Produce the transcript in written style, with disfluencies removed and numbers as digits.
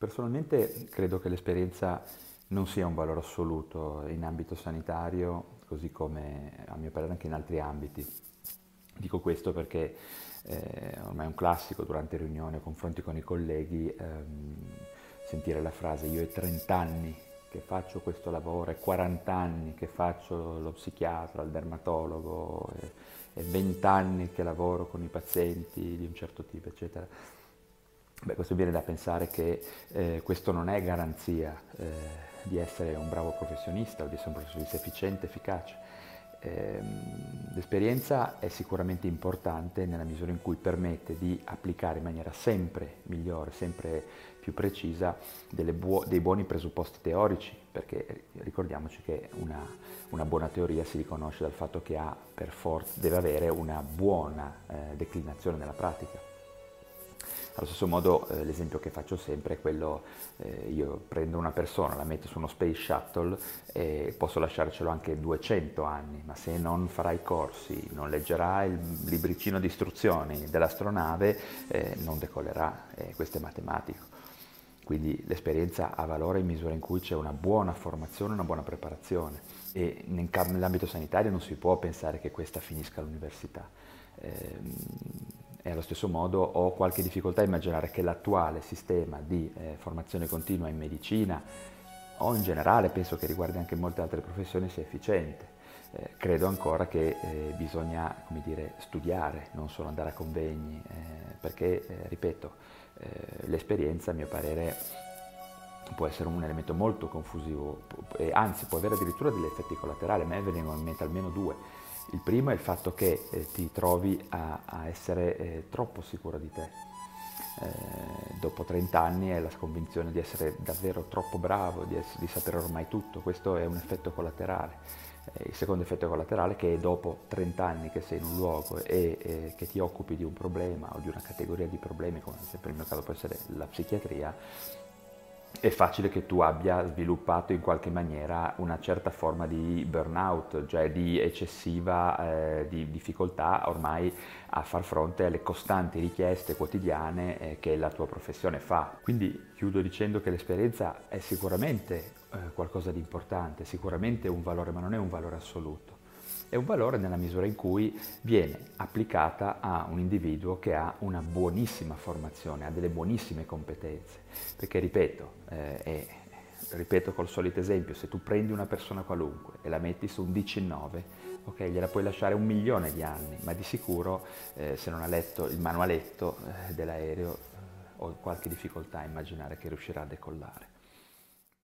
Personalmente credo che l'esperienza non sia un valore assoluto in ambito sanitario, così come a mio parere anche in altri ambiti. Dico questo perché ormai è un classico durante riunioni o confronti con i colleghi sentire la frase: io ho 30 anni che faccio questo lavoro, è 40 anni che faccio lo psichiatra, il dermatologo, è 20 anni che lavoro con i pazienti di un certo tipo, eccetera. Beh, questo viene da pensare che questo non è garanzia di essere un bravo professionista o di essere un professionista efficiente, efficace. L'esperienza è sicuramente importante nella misura in cui permette di applicare in maniera sempre migliore, sempre più precisa dei buoni presupposti teorici, perché ricordiamoci che una buona teoria si riconosce dal fatto che deve avere una buona declinazione nella pratica. Allo stesso modo l'esempio che faccio sempre è quello, io prendo una persona, la metto su uno space shuttle e posso lasciarcelo anche 200 anni, ma se non farà i corsi, non leggerà il libricino di istruzioni dell'astronave, non decollerà, questo è matematico. Quindi l'esperienza ha valore in misura in cui c'è una buona formazione, una buona preparazione, e nell'ambito sanitario non si può pensare che questa finisca all'università. E allo stesso modo ho qualche difficoltà a immaginare che l'attuale sistema di formazione continua in medicina, o in generale, penso che riguardi anche molte altre professioni, sia efficiente. Credo ancora che bisogna, studiare, non solo andare a convegni, perché, ripeto, l'esperienza, a mio parere, può essere un elemento molto confusivo, e anzi può avere addirittura degli effetti collaterali, a me vengono in mente almeno due. Il primo è il fatto che ti trovi a essere troppo sicuro di te. Dopo 30 anni è la convinzione di essere davvero troppo bravo, di sapere ormai tutto. Questo è un effetto collaterale. Il secondo effetto collaterale è che dopo 30 anni che sei in un luogo e che ti occupi di un problema o di una categoria di problemi, come ad esempio nel mio caso può essere la psichiatria, è facile che tu abbia sviluppato in qualche maniera una certa forma di burnout, cioè di eccessiva di difficoltà ormai a far fronte alle costanti richieste quotidiane che la tua professione fa. Quindi chiudo dicendo che l'esperienza è sicuramente qualcosa di importante, sicuramente un valore, ma non è un valore assoluto. È un valore nella misura in cui viene applicata a un individuo che ha una buonissima formazione, ha delle buonissime competenze. Perché ripeto col solito esempio, se tu prendi una persona qualunque e la metti su un 19, ok, gliela puoi lasciare 1 milione di anni, ma di sicuro se non ha letto il manualetto dell'aereo ho qualche difficoltà a immaginare che riuscirà a decollare.